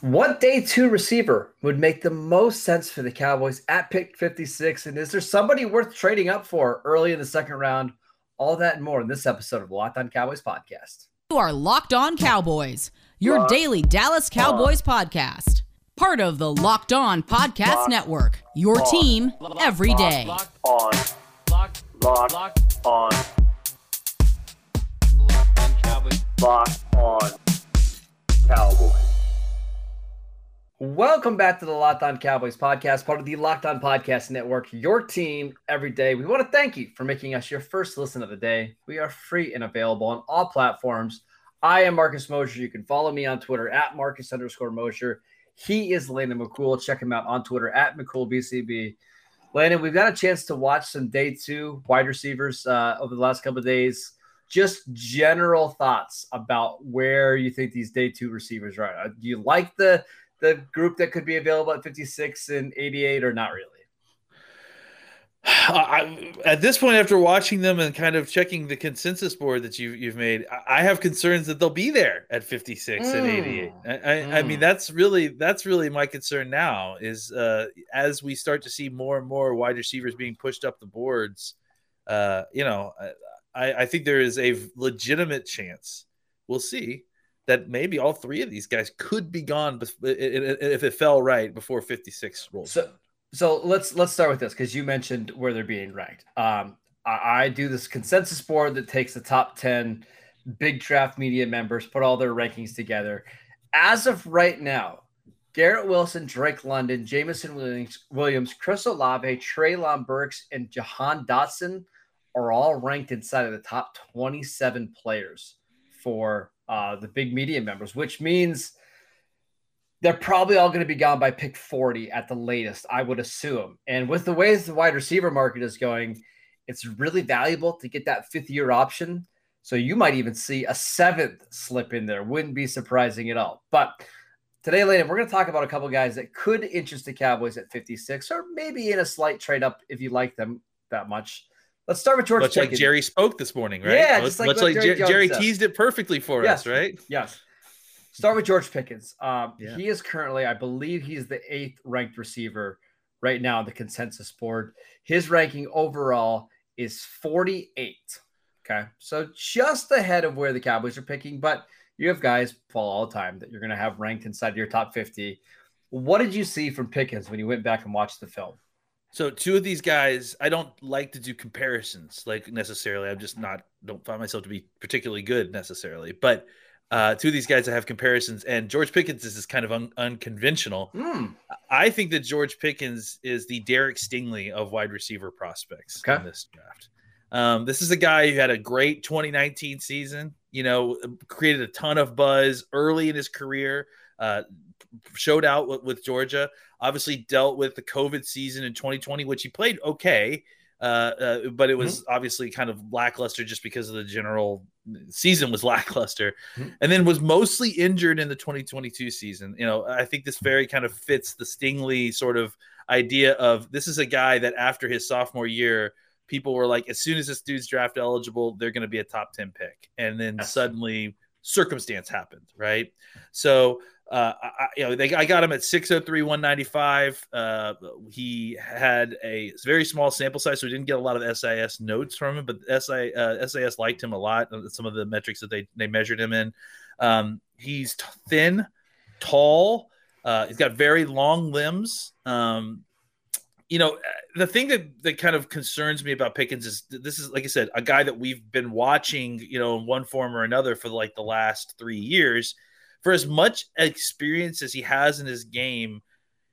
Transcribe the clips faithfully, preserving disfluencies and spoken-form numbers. What day two receiver would make the most sense for the Cowboys at pick fifty-six? And is there somebody worth trading up for early in the second round? All that and more in this episode of Locked On Cowboys podcast. You are Locked On Cowboys, your Locked daily Dallas Cowboys on. podcast. Part of the Locked On Podcast Locked Network, your on. team every day. Locked on. Locked on. Locked on. Locked on Cowboys. Locked on Cowboys. Welcome back to the Locked On Cowboys podcast, part of the Locked On Podcast Network, your team every day. We want to thank you for making us your first listen of the day. We are free and available on all platforms. I am Marcus Mosher. You can follow me on Twitter at Marcus underscore Mosher. He is Landon McCool. Check him out on Twitter at McCoolBCB. Landon, we've got a chance to watch some day two wide receivers uh, over the last couple of days. Just general thoughts about where you think these day two receivers are. Do you like the – the group that could be available at fifty-six and eighty-eight, or not really? I, at this point, after watching them and kind of checking the consensus board that you, you've made, I have concerns that they'll be there at fifty-six mm. and eighty-eight. I, I, mm. I mean, that's really that's really my concern now is uh, as we start to see more and more wide receivers being pushed up the boards, uh, you know, I, I think there is a legitimate chance. We'll see. That maybe all three of these guys could be gone if it fell right before fifty-six rolls. So, so let's let's start with this because you mentioned where they're being ranked. Um, I, I do this consensus board that takes the top ten Big Draft Media members, put all their rankings together. As of right now, Garrett Wilson, Drake London, Jameson Williams, Williams Chris Olave, Treylon Burks, and Jahan Dotson are all ranked inside of the top twenty-seven players for Uh, the big media members, which means they're probably all going to be gone by pick forty at the latest, I would assume. And with the ways the wide receiver market is going, it's really valuable to get that fifth year option. So you might even see a seventh slip in there. Wouldn't be surprising at all. But today, Landon, we're going to talk about a couple guys that could interest the Cowboys at fifty-six, or maybe in a slight trade up if you like them that much. Let's start with George Pickens. Much like Jerry spoke this morning, right? Yeah, just like, much like Jerry, Jerry teased it perfectly for yes. us, right? Yes. Start with George Pickens. Um, yeah. He is currently, I believe he's the eighth ranked receiver right now on the consensus board. His ranking overall is forty-eight. Okay. So just ahead of where the Cowboys are picking, but you have guys fall all the time that you're going to have ranked inside your top fifty. What did you see from Pickens when you went back and watched the film? So two of these guys, I don't like to do comparisons like necessarily. I'm just not, don't find myself to be particularly good necessarily, but uh, two of these guys I have comparisons, and George Pickens is, is kind of un- unconventional. Mm. I think that George Pickens is the Derek Stingley of wide receiver prospects okay. in this draft. Um, this is a guy who had a great twenty nineteen season, you know, created a ton of buzz early in his career, uh, showed out with, with Georgia, obviously dealt with the COVID season in twenty twenty, which he played okay, uh, uh, but it was mm-hmm. obviously kind of lackluster just because of the general season was lackluster, mm-hmm. and then was mostly injured in the twenty twenty-two season. You know, I think this very kind of fits the Stingley sort of idea of this is a guy that after his sophomore year, people were like, as soon as this dude's draft eligible, they're going to be a top ten pick. And then yes. suddenly circumstance happened, right? So, Uh, I, you know, they, I got him at six oh three, one ninety-five. Uh, he had a very small sample size, so we didn't get a lot of S I S notes from him, but S I, uh, S I S liked him a lot. Some of the metrics that they, they measured him in. Um, he's t- thin, tall. Uh, he's got very long limbs. Um, you know, the thing that, that kind of concerns me about Pickens is this is, like I said, a guy that we've been watching, you know, in one form or another for like the last three years. For as much experience as he has in his game,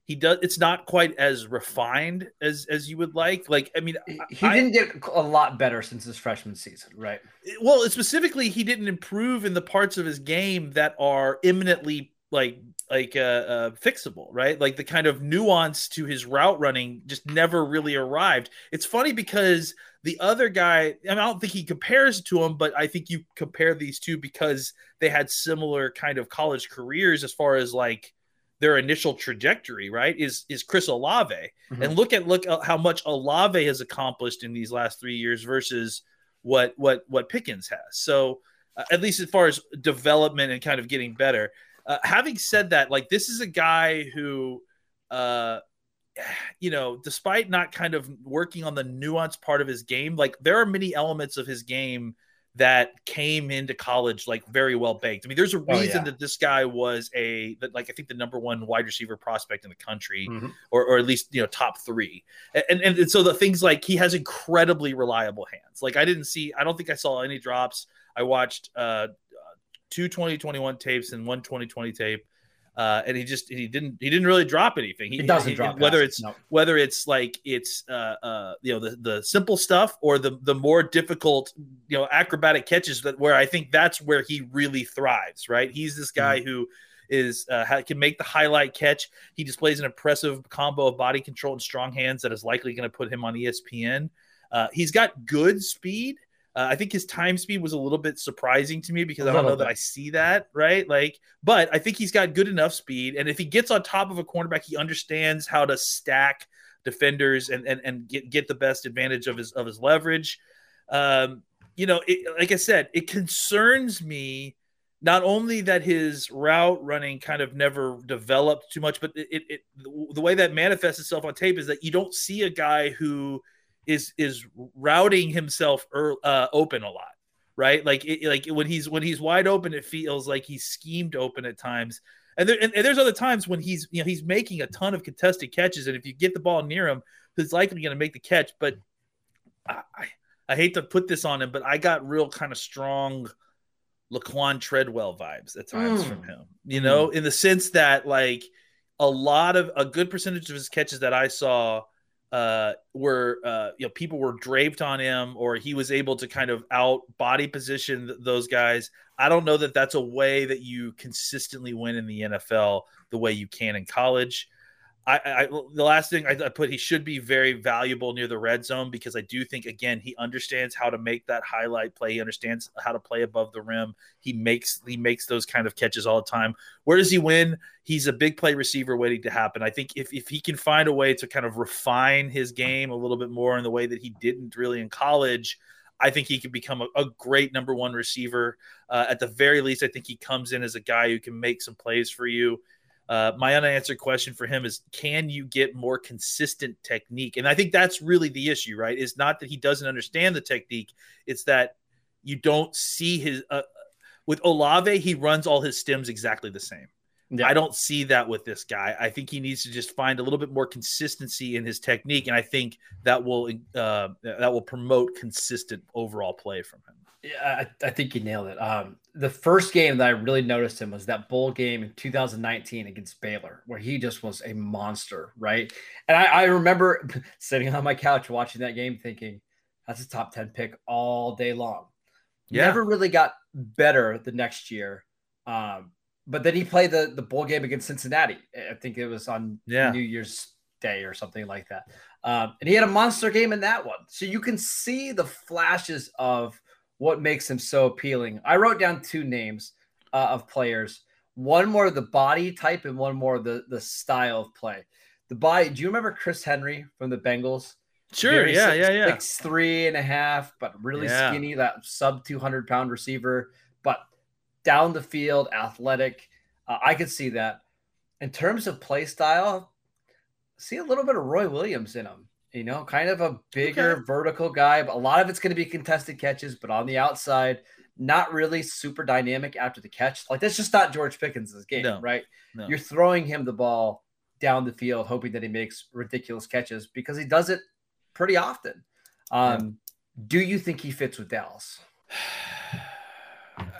he does. It's not quite as refined as, as you would like. Like, I mean, he, he I, didn't get a lot better since his freshman season, right? Well, specifically, he didn't improve in the parts of his game that are imminently like like uh, uh, fixable, right? Like the kind of nuance to his route running just never really arrived. It's funny because the other guy, and I don't think he compares to him, but I think you compare these two because they had similar kind of college careers as far as like their initial trajectory, right? Is is Chris Olave. Mm-hmm. And look at look at how much Olave has accomplished in these last three years versus what what what Pickens has. So uh, at least as far as development and kind of getting better. Uh, having said that, like, this is a guy who, uh, you know, despite not kind of working on the nuanced part of his game, like, there are many elements of his game that came into college, like, very well baked. I mean, there's a reason oh, yeah. that this guy was a, that, like, I think the number one wide receiver prospect in the country, mm-hmm. or, or at least, you know, top three. And, and and so the things like, he has incredibly reliable hands. Like, I didn't see, I don't think I saw any drops. I watched uh, two twenty twenty-one tapes and one twenty twenty tape. Uh, and he just, he didn't, he didn't really drop anything. He it doesn't he, drop whether passes. it's, no. whether it's like, it's, uh, uh, you know, the, the simple stuff or the, the more difficult, you know, acrobatic catches that where I think that's where he really thrives, right? He's this guy mm-hmm. who is, uh, can make the highlight catch. He displays an impressive combo of body control and strong hands that is likely going to put him on E S P N. Uh, he's got good speed. Uh, I think his time speed was a little bit surprising to me because I don't know bit. that I see that, right? Like, but I think he's got good enough speed. And if he gets on top of a cornerback, he understands how to stack defenders and and, and get, get the best advantage of his of his leverage. Um, you know, it, like I said, it concerns me not only that his route running kind of never developed too much, but it, it the way that manifests itself on tape is that you don't see a guy who – is is routing himself er, uh, open a lot, right? Like it, like when he's when he's wide open, it feels like he's schemed open at times. And, there, and, and there's other times when he's you know he's making a ton of contested catches, and if you get the ball near him, he's likely going to make the catch. But I, I I hate to put this on him, but I got real kind of strong Laquan Treadwell vibes at times mm. from him, you know, mm. in the sense that like a lot of a good percentage of his catches that I saw. Uh, where uh, you know people were draped on him, or he was able to kind of out body position th- those guys. I don't know that that's a way that you consistently win in the N F L the way you can in college. I, I the last thing I, I put, he should be very valuable near the red zone because I do think again he understands how to make that highlight play. He understands how to play above the rim. He makes he makes those kind of catches all the time. Where does he win? He's a big play receiver waiting to happen. I think if, if he can find a way to kind of refine his game a little bit more in the way that he didn't really in college, I think he could become a, a great number one receiver. Uh, at the very least, I think he comes in as a guy who can make some plays for you. Uh, my unanswered question for him is, can you get more consistent technique? And I think that's really the issue, right? It's not that he doesn't understand the technique. It's that you don't see his uh, – with Olave, he runs all his stems exactly the same. Yeah. I don't see that with this guy. I think he needs to just find a little bit more consistency in his technique, and I think that will uh, that will promote consistent overall play from him. Yeah, I, I think you nailed it. Um, the first game that I really noticed him was that bowl game in two thousand nineteen against Baylor, where he just was a monster, right? And I, I remember sitting on my couch watching that game thinking, that's a top ten pick all day long. Yeah. Never really got better the next year. Um But then he played the, the bowl game against Cincinnati. I think it was on yeah. New Year's Day or something like that. Um, and he had a monster game in that one. So you can see the flashes of what makes him so appealing. I wrote down two names uh, of players. One more of the body type and one more of the, the style of play. The body, do you remember Chris Henry from the Bengals? Sure, yeah, six, yeah, yeah. Six, three and a half, but really yeah. skinny, that sub two hundred pound receiver. But down the field, athletic. Uh, I could see that. In terms of play style, see a little bit of Roy Williams in him. You know, kind of a bigger okay. vertical guy. But a lot of it's going to be contested catches, but on the outside, not really super dynamic after the catch. Like, that's just not George Pickens' game, no, right? No. You're throwing him the ball down the field, hoping that he makes ridiculous catches because he does it pretty often. Um, yeah. Do you think he fits with Dallas?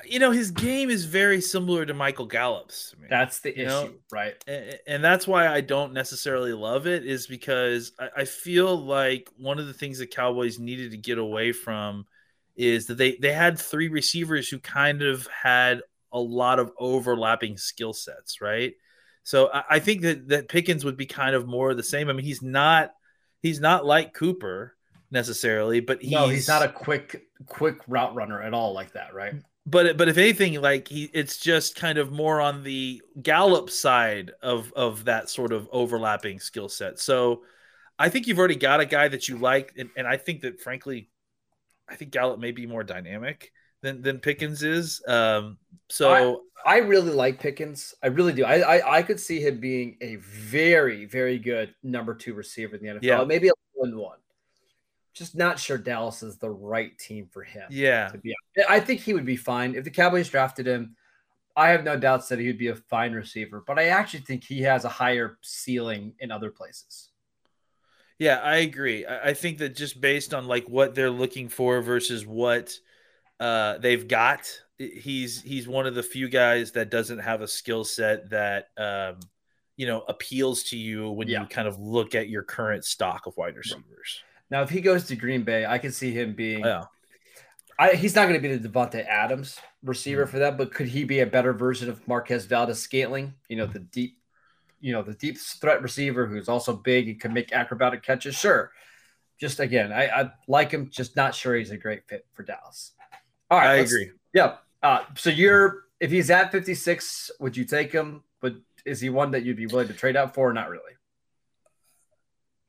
You know, his game is very similar to Michael Gallup's. I mean, that's the issue, know? right? And, and that's why I don't necessarily love it, is because I, I feel like one of the things the Cowboys needed to get away from is that they, they had three receivers who kind of had a lot of overlapping skill sets, right? So I, I think that, that Pickens would be kind of more of the same. I mean, he's not he's not like Cooper necessarily, but he's, no, he's not a quick quick route runner at all like that, right? But but if anything, like he, it's just kind of more on the Gallup side of, of that sort of overlapping skill set. So I think you've already got a guy that you like. And, and I think that, frankly, I think Gallup may be more dynamic than than Pickens is. Um, so I, I really like Pickens. I really do. I, I I could see him being a very, very good number two receiver in the N F L. Yeah. Maybe a one one. Just not sure Dallas is the right team for him. Yeah. To be honest. I think he would be fine. If the Cowboys drafted him, I have no doubts that he would be a fine receiver, but I actually think he has a higher ceiling in other places. Yeah, I agree. I think that just based on like what they're looking for versus what uh, they've got, he's he's one of the few guys that doesn't have a skill set that um, you know appeals to you when yeah. you kind of look at your current stock of wide receivers. Now, if he goes to Green Bay, I can see him being. Yeah. I, he's not going to be the Devonta Adams receiver mm-hmm. for that, but could he be a better version of Marquez Valdes-Scantling? You know, the deep. You know, the deep threat receiver who's also big and can make acrobatic catches. Sure. Just again, I, I like him. Just not sure he's a great fit for Dallas. All right. I agree. Yeah. Uh, so you're, if he's at fifty-six, would you take him? But is he one that you'd be willing to trade out for? Not really.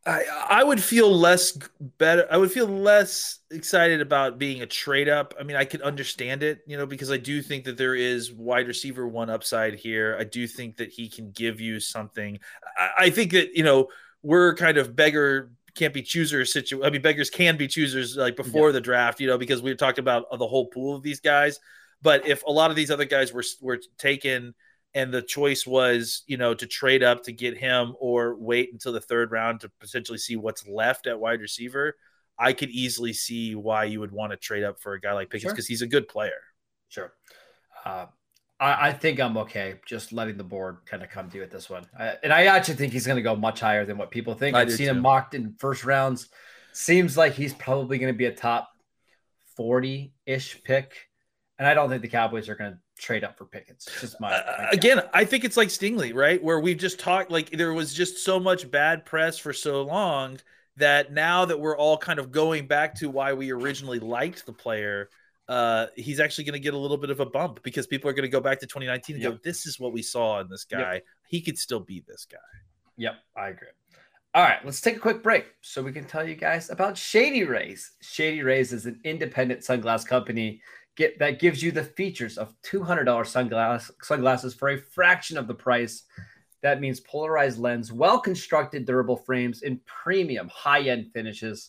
I, I would feel less better. I would feel less excited about being a trade up. I mean, I could understand it, you know, because I do think that there is wide receiver one upside here. I do think that he can give you something. I, I think that, you know, we're kind of beggar can't be choosers situ. I mean, beggars can be choosers like before yeah. the draft, you know, because we talked about the whole pool of these guys. But if a lot of these other guys were were taken, and the choice was, you know, to trade up to get him or wait until the third round to potentially see what's left at wide receiver, I could easily see why you would want to trade up for a guy like Pickens because sure. he's a good player. Sure. Uh, I, I think I'm okay just letting the board kind of come to you at this one. I, and I actually think he's going to go much higher than what people think. I I've seen too. him mocked in first rounds. Seems like he's probably going to be a top forty-ish pick. And I don't think the Cowboys are going to trade up for Pickens. It's just my, my uh, again, I think it's like Stingley, right? Where we've just talked, like there was just so much bad press for so long that now that we're all kind of going back to why we originally liked the player, uh, he's actually going to get a little bit of a bump because people are going to go back to twenty nineteen and yep. go, this is what we saw in this guy. Yep. He could still be this guy. Yep, I agree. All right, let's take a quick break so we can tell you guys about Shady Rays. Shady Rays is an independent sunglass company Get, that gives you the features of two hundred dollars sunglass, sunglasses for a fraction of the price. That means polarized lens, well-constructed durable frames, and premium high-end finishes.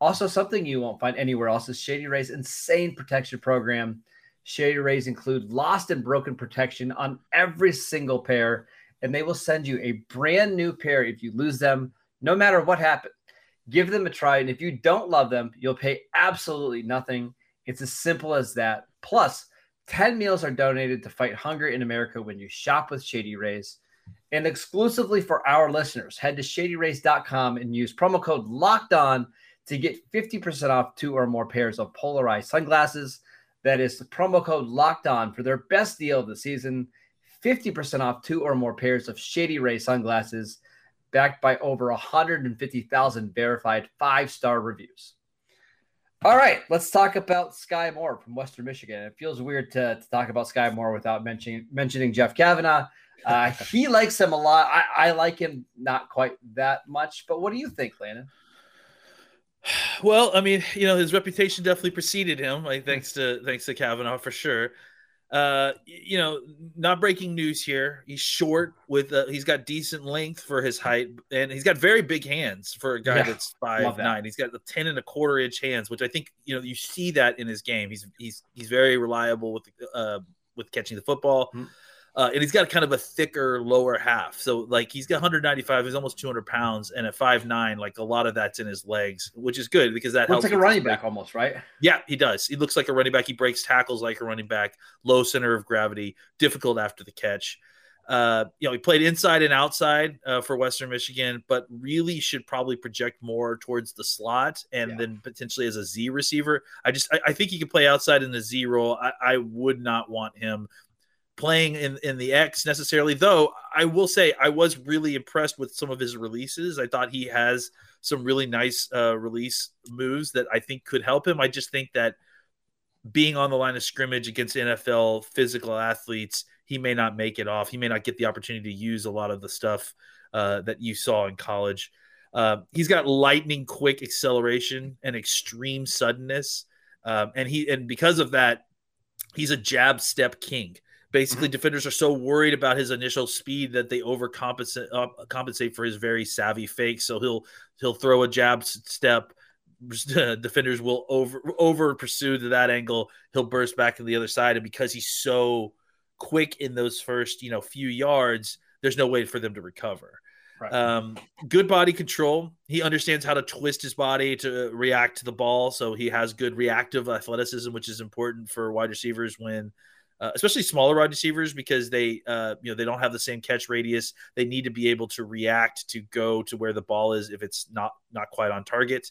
Also, something you won't find anywhere else is Shady Rays' insane protection program. Shady Rays include lost and broken protection on every single pair, and they will send you a brand new pair if you lose them, no matter what happened. Give them a try, and if you don't love them, you'll pay absolutely nothing. It's as simple as that. Plus, ten meals are donated to fight hunger in America when you shop with Shady Rays. And exclusively for our listeners, head to shady rays dot com and use promo code LOCKEDON to get fifty percent off two or more pairs of polarized sunglasses. That is the promo code LOCKEDON for their best deal of the season. fifty percent off two or more pairs of Shady Rays sunglasses, backed by over one hundred fifty thousand verified five-star reviews. All right, let's talk about Sky Moore from Western Michigan. It feels weird to, to talk about Sky Moore without mentioning mentioning Jeff Kavanaugh. Uh, he likes him a lot. I, I like him not quite that much. But what do you think, Landon? Well, I mean, you know, his reputation definitely preceded him. Like, thanks to thanks to Kavanaugh for sure. Uh, you know, not breaking news here. He's short with uh, he's got decent length for his height, and he's got very big hands for a guy yeah, that's five nine. He's got the ten and a quarter inch hands, which I think you know you see that in his game. He's he's he's very reliable with uh with catching the football, mm-hmm. uh, and he's got kind of a thicker lower half. So like he's got one hundred ninety-five, he's almost two hundred pounds, and at five nine, like a lot of that's in his legs, which is good because that looks helps like a running back almost, right? Yeah, he does. He looks like a running back. He breaks tackles like a running back. Low center of gravity, difficult after the catch. Uh, you know, he played inside and outside uh, for Western Michigan, but really should probably project more towards the slot and yeah. then potentially as a Z receiver. I just I, I think he could play outside in the Z role. I, I would not want him playing in, in the X necessarily, though I will say I was really impressed with some of his releases. I thought he has some really nice uh, release moves that I think could help him. I just think that being on the line of scrimmage against N F L physical athletes, he may not make it off. He may not get the opportunity to use a lot of the stuff uh, that you saw in college. Uh, he's got lightning quick acceleration and extreme suddenness. Um, and he, and because of that, he's a jab step king. Basically, mm-hmm. defenders are so worried about his initial speed that they overcompensate uh, compensate for his very savvy fake. So he'll he'll throw a jab step. Defenders will over over pursue to that angle. He'll burst back to the other side, and because he's so quick in those first you know few yards, there's no way for them to recover. Right. Um, good body control. He understands how to twist his body to react to the ball. So he has good reactive athleticism, which is important for wide receivers when, uh, especially smaller wide receivers, because they, uh, you know, they don't have the same catch radius. They need to be able to react to go to where the ball is if it's not, not quite on target.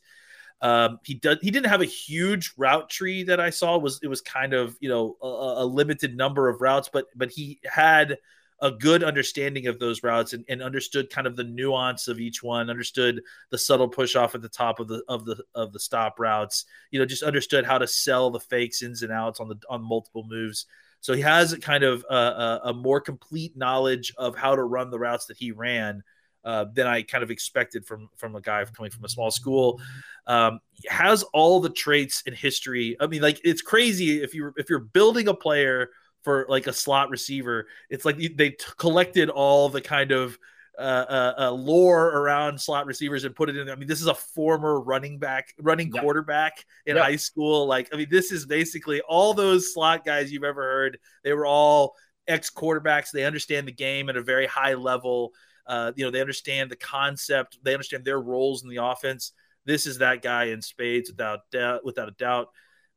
Um, he does. He didn't have a huge route tree that I saw. It was it was kind of you know a, a limited number of routes, but but he had a good understanding of those routes and, and understood kind of the nuance of each one, understood the subtle push off at the top of the, of the, of the stop routes, you know, just understood how to sell the fakes ins and outs on the, on multiple moves. So he has a kind of a, a more complete knowledge of how to run the routes that he ran uh, than I kind of expected from, from a guy coming from a small school. Um, has all the traits and history. I mean, like, it's crazy. If you're, if you're building a player for like a slot receiver, it's like they t- collected all the kind of uh, uh, uh, lore around slot receivers and put it in there. I mean, this is a former running back, running yeah. quarterback in yeah. high school. Like, I mean, this is basically all those slot guys you've ever heard. They were all ex-quarterbacks. They understand the game at a very high level. Uh, you know, they understand the concept. They understand their roles in the offense. This is that guy in spades, without doubt. Without a doubt.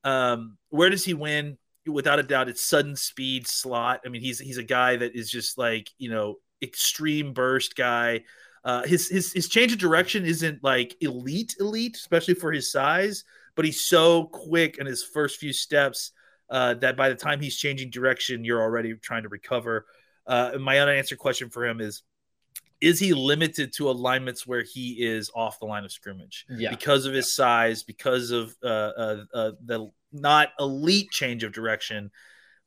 Um, where does he win? Without a doubt, it's sudden speed slot. I mean, he's he's a guy that is just like, you know, extreme burst guy. Uh, his his his change of direction isn't like elite elite, especially for his size, but he's so quick in his first few steps uh, that by the time he's changing direction, you're already trying to recover. Uh, and my unanswered question for him is, is he limited to alignments where he is off the line of scrimmage yeah. because of his size, because of uh, uh, uh, the not elite change of direction?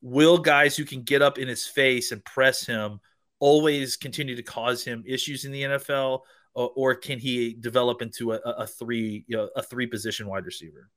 Will guys who can get up in his face and press him always continue to cause him issues in the N F L, or, or can he develop into a, a three, you know, a three position wide receiver?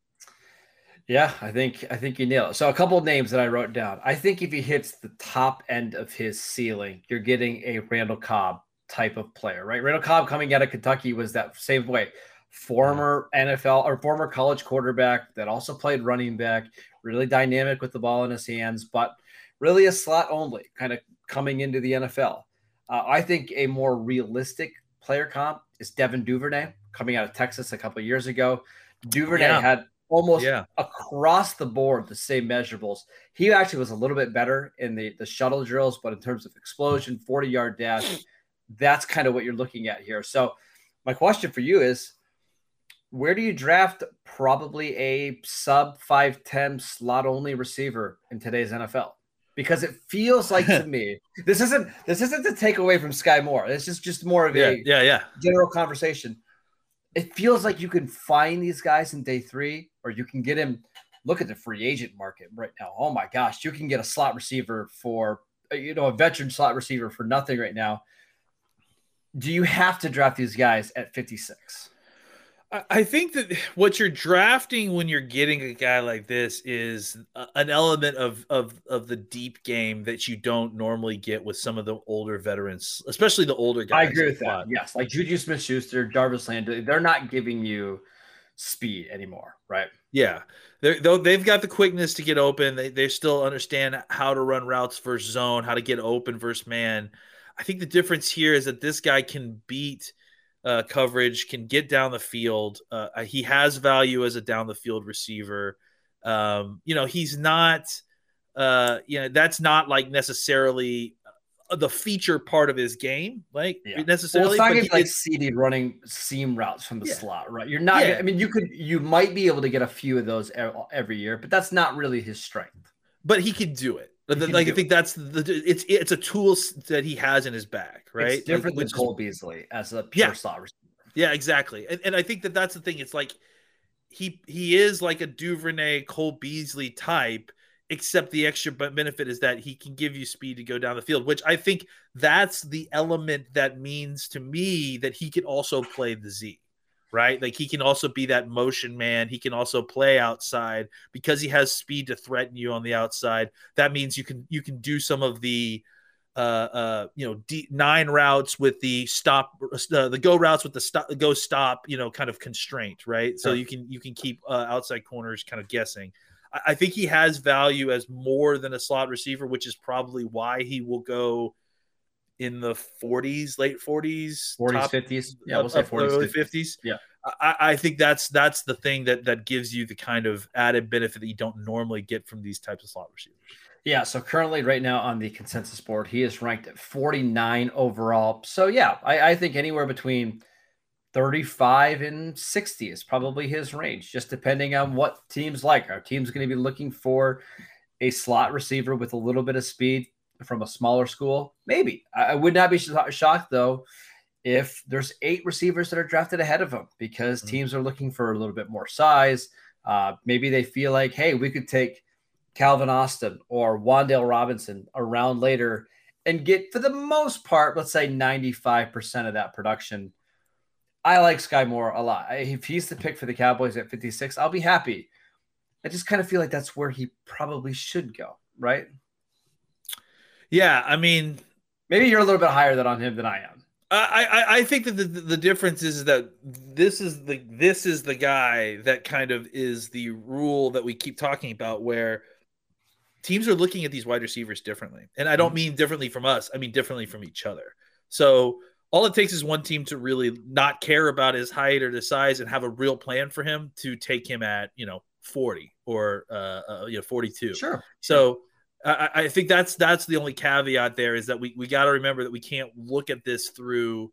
Yeah, I think, I think you nailed it. So a couple of names that I wrote down. I think if he hits the top end of his ceiling, you're getting a Randall Cobb type of player, right? Randall Cobb coming out of Kentucky was that same way. Former N F L or former college quarterback that also played running back, really dynamic with the ball in his hands, but really a slot only kind of coming into the N F L. Uh, I think a more realistic player comp is Devin Duvernay coming out of Texas a couple of years ago. Duvernay yeah. had almost yeah. across the board the same measurables. He actually was a little bit better in the, the shuttle drills, but in terms of explosion, forty-yard dash, that's kind of what you're looking at here. So my question for you is, where do you draft probably a sub five ten slot only receiver in today's N F L? Because it feels like to me, this isn't this isn't the takeaway from Sky Moore. It's just, just more of yeah, a yeah, yeah. general conversation. It feels like you can find these guys in day three, or you can get him. Look at the free agent market right now. Oh my gosh, you can get a slot receiver for, you know, a veteran slot receiver for nothing right now. Do you have to draft these guys at fifty-six? I think that what you're drafting when you're getting a guy like this is an element of, of, of the deep game that you don't normally get with some of the older veterans, especially the older guys. I agree with that. Yes, like Juju Smith-Schuster, Jarvis Landry, they're not giving you speed anymore, right? Yeah, they're, they've got the quickness to get open. They they still understand how to run routes versus zone, how to get open versus man. I think the difference here is that this guy can beat – Uh, coverage, can get down the field. Uh, he has value as a down the field receiver. Um, you know, he's not, uh, you know, that's not like necessarily the feature part of his game, like yeah. necessarily. Well, it's not like seeded running seam routes from the yeah. slot, right? You're not, yeah. I mean, you could, you might be able to get a few of those every year, but that's not really his strength. But he could do it. Like, I think that's the it's it's a tool that he has in his bag, right? It's different like, than Cole Beasley as a pure yeah. slot receiver. Yeah, exactly. And and I think that that's the thing. It's like he he is like a Duvernay, Cole Beasley type, except the extra benefit is that he can give you speed to go down the field, which I think that's the element that means to me that he can also play the Z. right? Like, he can also be that motion man. He can also play outside because he has speed to threaten you on the outside. That means you can, you can do some of the, uh, uh, you know, D nine routes with the stop, uh, the go routes with the stop, go stop, you know, kind of constraint, right? So you can, you can keep uh, outside corners kind of guessing. I, I think he has value as more than a slot receiver, which is probably why he will go in the forties, late forties, forties, fifties, yeah, we'll say forties, early fifties. Yeah, I, I think that's that's the thing that that gives you the kind of added benefit that you don't normally get from these types of slot receivers. Yeah, so currently, right now on the consensus board, he is ranked at forty-nine overall. So yeah, I, I think anywhere between thirty-five and sixty is probably his range, just depending on what teams like. Our team's going to be looking for a slot receiver with a little bit of speed from a smaller school. Maybe. I would not be sh- shocked though if there's eight receivers that are drafted ahead of him, because mm-hmm. teams are looking for a little bit more size. Uh, maybe they feel like, hey, we could take Calvin Austin or Wandale Robinson a round later and get, for the most part, let's say ninety-five percent of that production. I like Sky Moore a lot. If he's the pick for the Cowboys at fifty-six, I'll be happy. I just kind of feel like that's where he probably should go, right? Yeah, I mean, maybe you're a little bit higher than on him than I am. I I, I think that the, the difference is that this is the this is the guy that kind of is the rule that we keep talking about, where teams are looking at these wide receivers differently. And I don't mean differently from us. I mean differently from each other. So all it takes is one team to really not care about his height or his size and have a real plan for him to take him at, you know, forty or uh, uh, you know, forty-two. Sure. So I, I think that's that's the only caveat there, is that we, we got to remember that we can't look at this through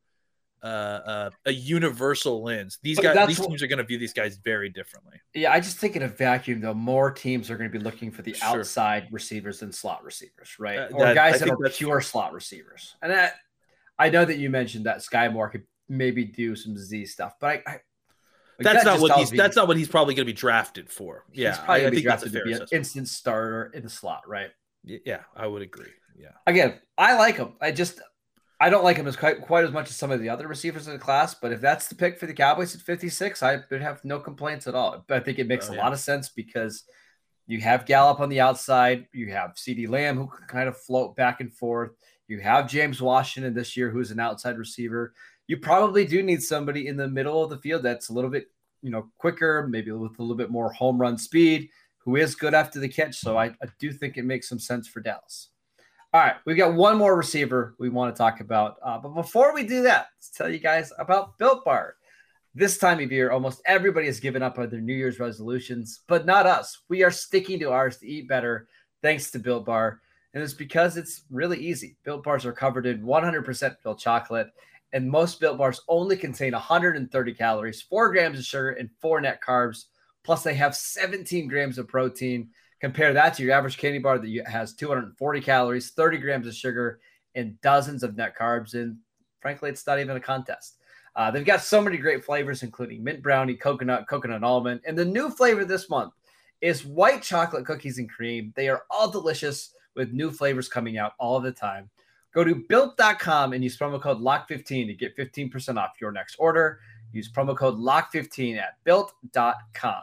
uh, uh, a universal lens. These but guys, these teams what, are going to view these guys very differently. Yeah, I just think in a vacuum, though, more teams are going to be looking for the sure. outside receivers than slot receivers, right? Uh, or that, guys that are pure true. slot receivers. And that, I know that you mentioned that Sky Moore could maybe do some Z stuff, but I, I Like that's that not what he's. Me. That's not what he's probably going to be drafted for. Yeah, he's probably I, I be think that's a fair assessment. An instant starter in the slot, right? Yeah, I would agree. Yeah. Again, I like him. I just I don't like him as quite, quite as much as some of the other receivers in the class. But if that's the pick for the Cowboys at fifty-six, I would have no complaints at all. But I think it makes oh, a yeah. lot of sense, because you have Gallup on the outside, you have CeeDee Lamb who can kind of float back and forth, you have James Washington this year who's an outside receiver. You probably do need somebody in the middle of the field that's a little bit, you know, quicker, maybe with a little bit more home run speed, who is good after the catch. So I, I do think it makes some sense for Dallas. All right, we've got one more receiver we want to talk about. Uh, but before we do that, let's tell you guys about Built Bar. This time of year, almost everybody has given up on their New Year's resolutions, but not us. We are sticking to ours to eat better thanks to Built Bar. And it's because it's really easy. Built Bars are covered in one hundred percent real chocolate, and most Built Bars only contain one hundred thirty calories, four grams of sugar, and four net carbs. Plus, they have seventeen grams of protein. Compare that to your average candy bar that has two hundred forty calories, thirty grams of sugar, and dozens of net carbs. And frankly, it's not even a contest. Uh, they've got so many great flavors, including mint brownie, coconut, coconut almond. And the new flavor this month is white chocolate cookies and cream. They are all delicious, with new flavors coming out all the time. Go to built dot com and use promo code lock fifteen to get fifteen percent off your next order. Use promo code lock fifteen at built dot com.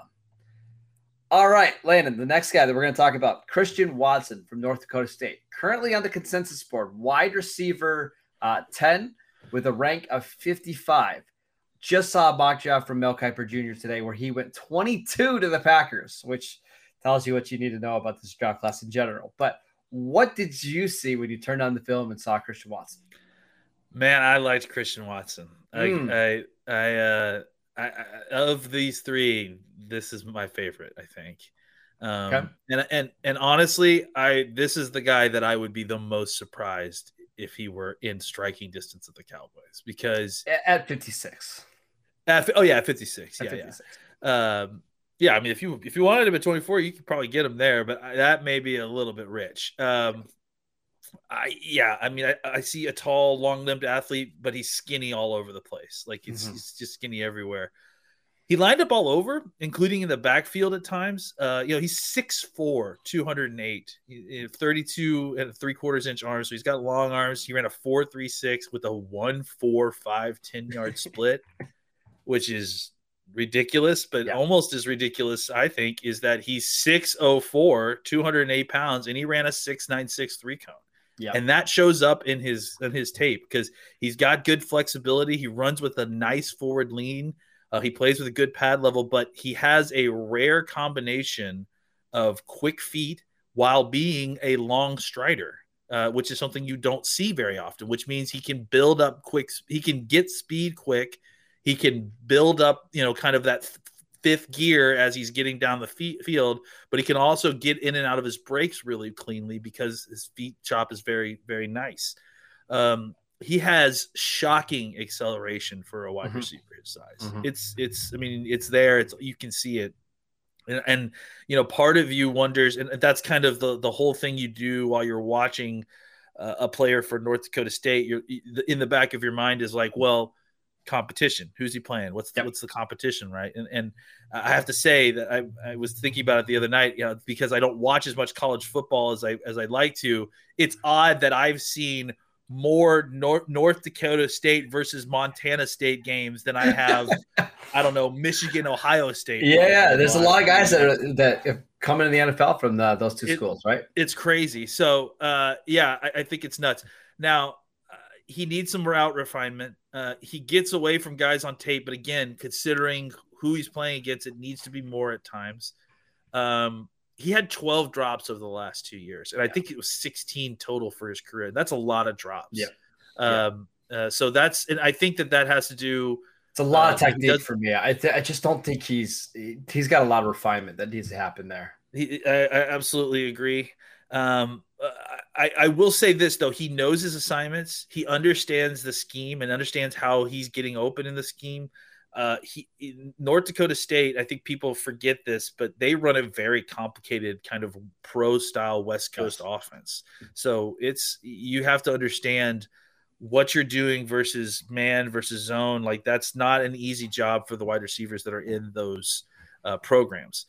All right, Landon, the next guy that we're going to talk about, Christian Watson from North Dakota State, currently on the consensus board, wide receiver uh, ten with a rank of fifty-five. Just saw a mock draft from Mel Kiper Junior today where he went twenty-two to the Packers, which tells you what you need to know about this draft class in general. But what did you see when you turned on the film and saw Christian Watson? Man, I liked Christian Watson. I, mm. I, I, uh, I, I, of these three, this is my favorite, I think. Um, okay. And and and honestly, I this is the guy that I would be the most surprised if he were in striking distance of the Cowboys, because at fifty-six. At, oh yeah, fifty-six. At yeah, fifty-six. Yeah. Um, Yeah, I mean, if you if you wanted him at twenty-four, you could probably get him there, but that may be a little bit rich. Um, I yeah, I mean, I, I see a tall, long-limbed athlete, but he's skinny all over the place. Like, it's, mm-hmm. he's just skinny everywhere. He lined up all over, including in the backfield at times. Uh, you know, he's six foot four, two hundred eight, thirty-two and three quarters inch arms, so he's got long arms. He ran a four three six with a one four five ten yard split. which is ridiculous, but yeah. almost as ridiculous, I think, is that he's six oh four, two hundred eight pounds, and he ran a six nine six three cone. Yeah. And that shows up in his in his tape because he's got good flexibility. He runs with a nice forward lean. Uh, he plays with a good pad level, but he has a rare combination of quick feet while being a long strider, uh, which is something you don't see very often, which means he can build up quick. He can get speed quick. He can build up, you know, kind of that th- fifth gear as he's getting down the fe- field, but he can also get in and out of his breaks really cleanly because his feet chop is very, very nice. Um, he has shocking acceleration for a wide mm-hmm. receiver his size. Mm-hmm. It's, it's, I mean, it's there. It's, you can see it. And, and, you know, part of you wonders, and that's kind of the, the whole thing you do while you're watching uh, a player for North Dakota State. You're in the back of your mind is like, well, competition, who's he playing? What's the, yep. what's the competition? Right. And, and I have to say that I, I was thinking about it the other night, you know, because I don't watch as much college football as I, as I like to. It's odd that I've seen more North, North Dakota State versus Montana State games than I have, I don't know, Michigan, Ohio State. Yeah, there's a lot of guys that are, that have come into the N F L from the, those two it, schools, right? It's crazy. So, uh, yeah, I, I think it's nuts. Now, uh, he needs some route refinement. Uh, he gets away from guys on tape, but again, considering who he's playing against, it needs to be more at times. Um, He had twelve drops over the last two years, and yeah. I think it was sixteen total for his career. That's a lot of drops. Yeah. Um, yeah. Uh, so that's, and I think that that has to do. It's a lot uh, of technique does, for me. I th- I just don't think he's he's got a lot of refinement that needs to happen there. He, I, I absolutely agree. Um, I, I will say this though: he knows his assignments. He understands the scheme and understands how he's getting open in the scheme. Uh, he, North Dakota State, I think people forget this, but they run a very complicated kind of pro-style West Coast Gosh. offense. So it's you have to understand what you're doing versus man versus zone. Like that's not an easy job for the wide receivers that are in those uh, programs.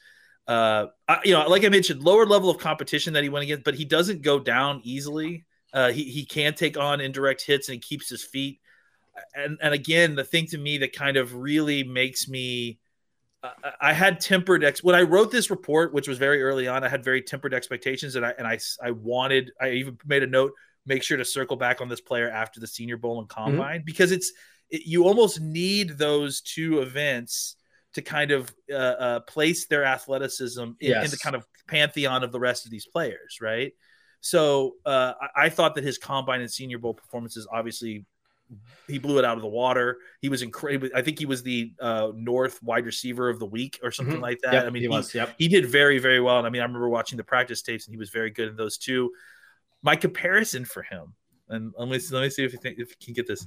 Uh, I, you know, like I mentioned, lower level of competition that he went against, but he doesn't go down easily. Uh, he he can take on indirect hits and he keeps his feet. And and again, the thing to me that kind of really makes me, uh, I had tempered ex- when I wrote this report, which was very early on. I had very tempered expectations, and I and I I wanted. I even made a note: make sure to circle back on this player after the Senior Bowl and Combine mm-hmm. because it's it, you almost need those two events to kind of uh, uh, place their athleticism in, yes. in the kind of pantheon of the rest of these players, right? So uh, I, I thought that his Combine and Senior Bowl performances obviously. He blew it out of the water. He was incredible. I think he was the uh, North wide receiver of the week or something mm-hmm. like that. Yep, I mean, he, was, he, yep. he did very, very well. And I mean, I remember watching the practice tapes and he was very good in those two. My comparison for him, and let me, let me see if you think if you can get this.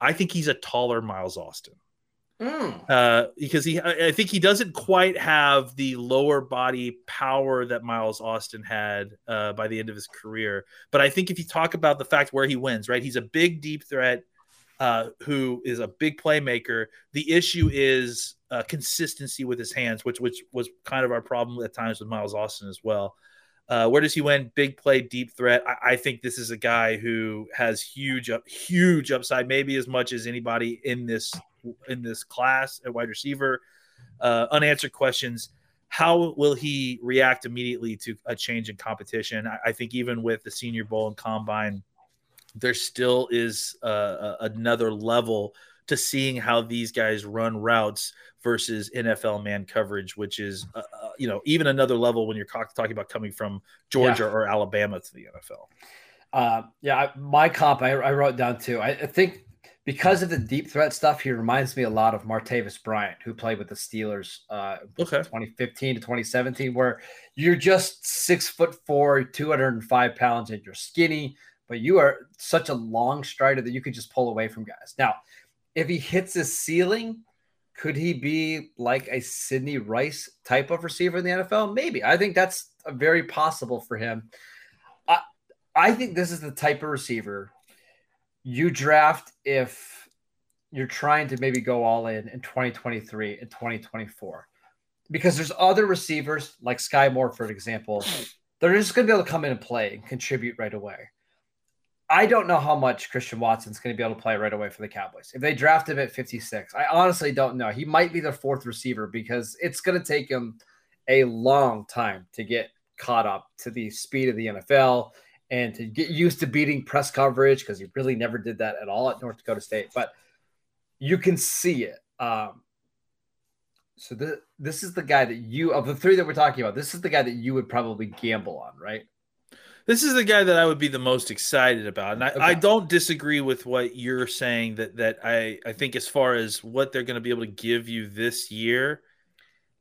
I think he's a taller Miles Austin mm. uh, because he, I think he doesn't quite have the lower body power that Miles Austin had uh, by the end of his career. But I think if you talk about the fact where he wins, right, he's a big, deep threat. Uh, who is a big playmaker. The issue is uh, consistency with his hands, which which was kind of our problem at times with Miles Austin as well. Uh, where does he win? Big play, deep threat. I, I think this is a guy who has huge, huge upside, maybe as much as anybody in this in this class at wide receiver. Uh, unanswered questions. How will he react immediately to a change in competition? I, I think even with the Senior Bowl and Combine, there still is uh, another level to seeing how these guys run routes versus N F L man coverage, which is, uh, uh, you know, even another level when you're talking about coming from Georgia yeah. or Alabama to the N F L. Uh, yeah, my comp, I, I wrote down too. I, I think because of the deep threat stuff, he reminds me a lot of Martavis Bryant, who played with the Steelers uh, okay. twenty fifteen to twenty seventeen, where you're just six foot four, two hundred five pounds, and you're skinny. But you are such a long strider that you could just pull away from guys. Now, if he hits his ceiling, could he be like a Sidney Rice type of receiver in the N F L? Maybe. I think that's very possible for him. I, I think this is the type of receiver you draft if you're trying to maybe go all in in twenty twenty-three and twenty twenty-four. Because there's other receivers like Sky Moore, for example, they're just going to be able to come in and play and contribute right away. I don't know how much Christian Watson's going to be able to play right away for the Cowboys. If they draft him at fifty-six, I honestly don't know. He might be the fourth receiver because it's going to take him a long time to get caught up to the speed of the N F L and to get used to beating press coverage because he really never did that at all at North Dakota State. But you can see it. Um, so the, this is the guy that you – of the three that we're talking about, this is the guy that you would probably gamble on, right? This is the guy that I would be the most excited about. And I, okay. I don't disagree with what you're saying that that I, I think as far as what they're going to be able to give you this year,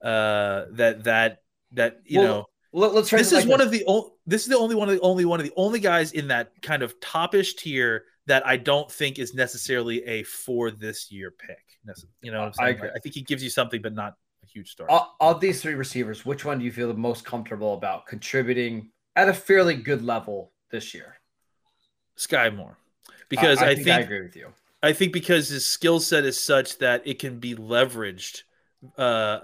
uh, that that that you well, know let's try this is like one this. of the o- this is the only one of the only one of the only guys in that kind of top-ish tier that I don't think is necessarily a for this year pick. You know what I'm saying? I agree. I think he gives you something, but not a huge start. Of these three receivers, which one do you feel the most comfortable about contributing at a fairly good level this year? Sky Moore. Because uh, I, I think, think I agree with you. I think because his skill set is such that it can be leveraged uh, uh,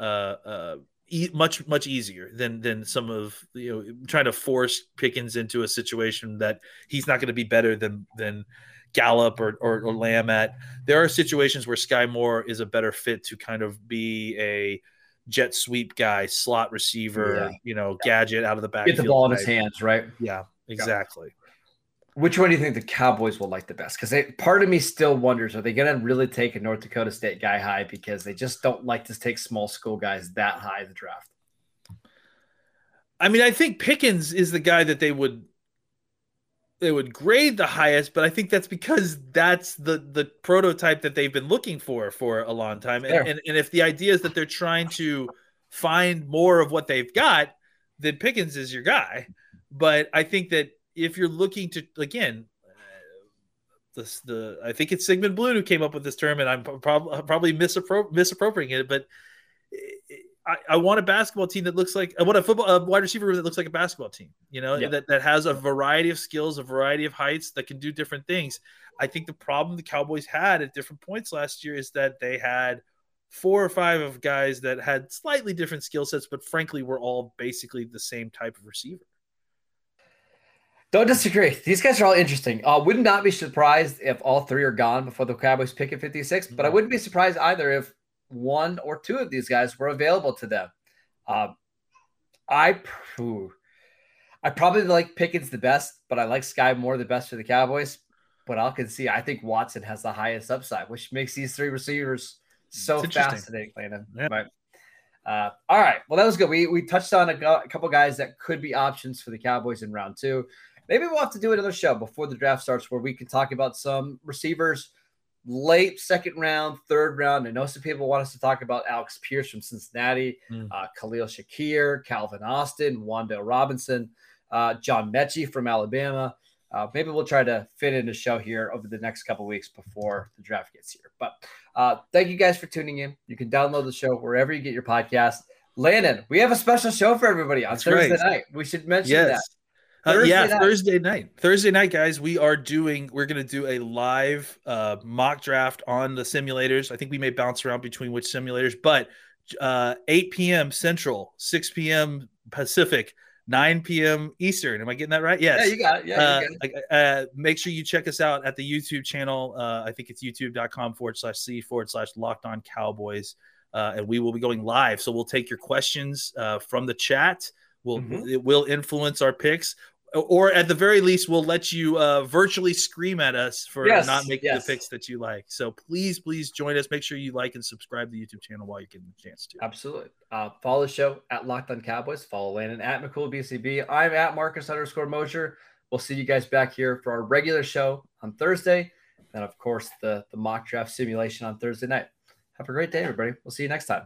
uh, e- much, much easier than, than some of, you know, trying to force Pickens into a situation that he's not going to be better than, than Gallup or, or, or Lamb at. There are situations where Sky Moore is a better fit to kind of be a jet sweep guy, slot receiver, yeah. you know, yeah. gadget out of the backfield. Get the ball in his hands, right? Yeah, exactly. Which one do you think the Cowboys will like the best? Because part of me still wonders, are they going to really take a North Dakota State guy high because they just don't like to take small school guys that high in the draft? I mean, I think Pickens is the guy that they would they would grade the highest, but I think that's because that's the, the prototype that they've been looking for for a long time. And, and and if the idea is that they're trying to find more of what they've got, then Pickens is your guy. But I think that if you're looking to, again, this, the, I think it's Sigmund Bloom who came up with this term, and I'm prob- probably misappro- misappropriating it, but it, I, I want a basketball team that looks like I want a football a wide receiver room that looks like a basketball team, you know, yeah. that, that has a variety of skills, a variety of heights that can do different things. I think the problem the Cowboys had at different points last year is that they had four or five of guys that had slightly different skill sets, but frankly, were all basically the same type of receiver. Don't disagree. These guys are all interesting. I uh, would not be surprised if all three are gone before the Cowboys pick at fifty-six, but I wouldn't be surprised either if one or two of these guys were available to them. Um, I ooh, I probably like Pickens the best, but I like Sky Moore the best for the Cowboys. But I'll concede, I think Watson has the highest upside, which makes these three receivers so fascinating, Landon. Yeah. But, uh, all right. Well, that was good. We we touched on a, go- a couple guys that could be options for the Cowboys in round two. Maybe we'll have to do another show before the draft starts where we can talk about some receivers late second round, third round. I know some people want us to talk about Alex Pierce from Cincinnati, mm. uh, Khalil Shakir, Calvin Austin, Wandale Robinson, uh, John Mechie from Alabama. Uh, maybe we'll try to fit in a show here over the next couple of weeks before the draft gets here. But uh, thank you guys for tuning in. You can download the show wherever you get your podcast. Landon, we have a special show for everybody on That's Thursday right. night. We should mention yes. that. Thursday uh, yeah, night. Thursday night. Thursday night, guys, we are doing, we're going to do a live uh, mock draft on the simulators. I think we may bounce around between which simulators, but uh, eight p.m. Central, six p.m. Pacific, nine p.m. Eastern. Am I getting that right? Yes. Yeah, you got it. Yeah, you got it. Uh, uh, make sure you check us out at the YouTube channel. Uh, I think it's youtube.com forward slash C forward slash locked on Cowboys. Uh, and we will be going live. So we'll take your questions uh, from the chat. We'll, mm-hmm. It will influence our picks. Or at the very least, we'll let you uh, virtually scream at us for yes, not making yes. the picks that you like. So please, please join us. Make sure you like and subscribe to the YouTube channel while you're getting the chance to. Absolutely. Uh, follow the show at Locked On Cowboys. Follow Landon at McCoolBCB. I'm at Marcus underscore Mosher. We'll see you guys back here for our regular show on Thursday. And, of course, the, the mock draft simulation on Thursday night. Have a great day, everybody. We'll see you next time.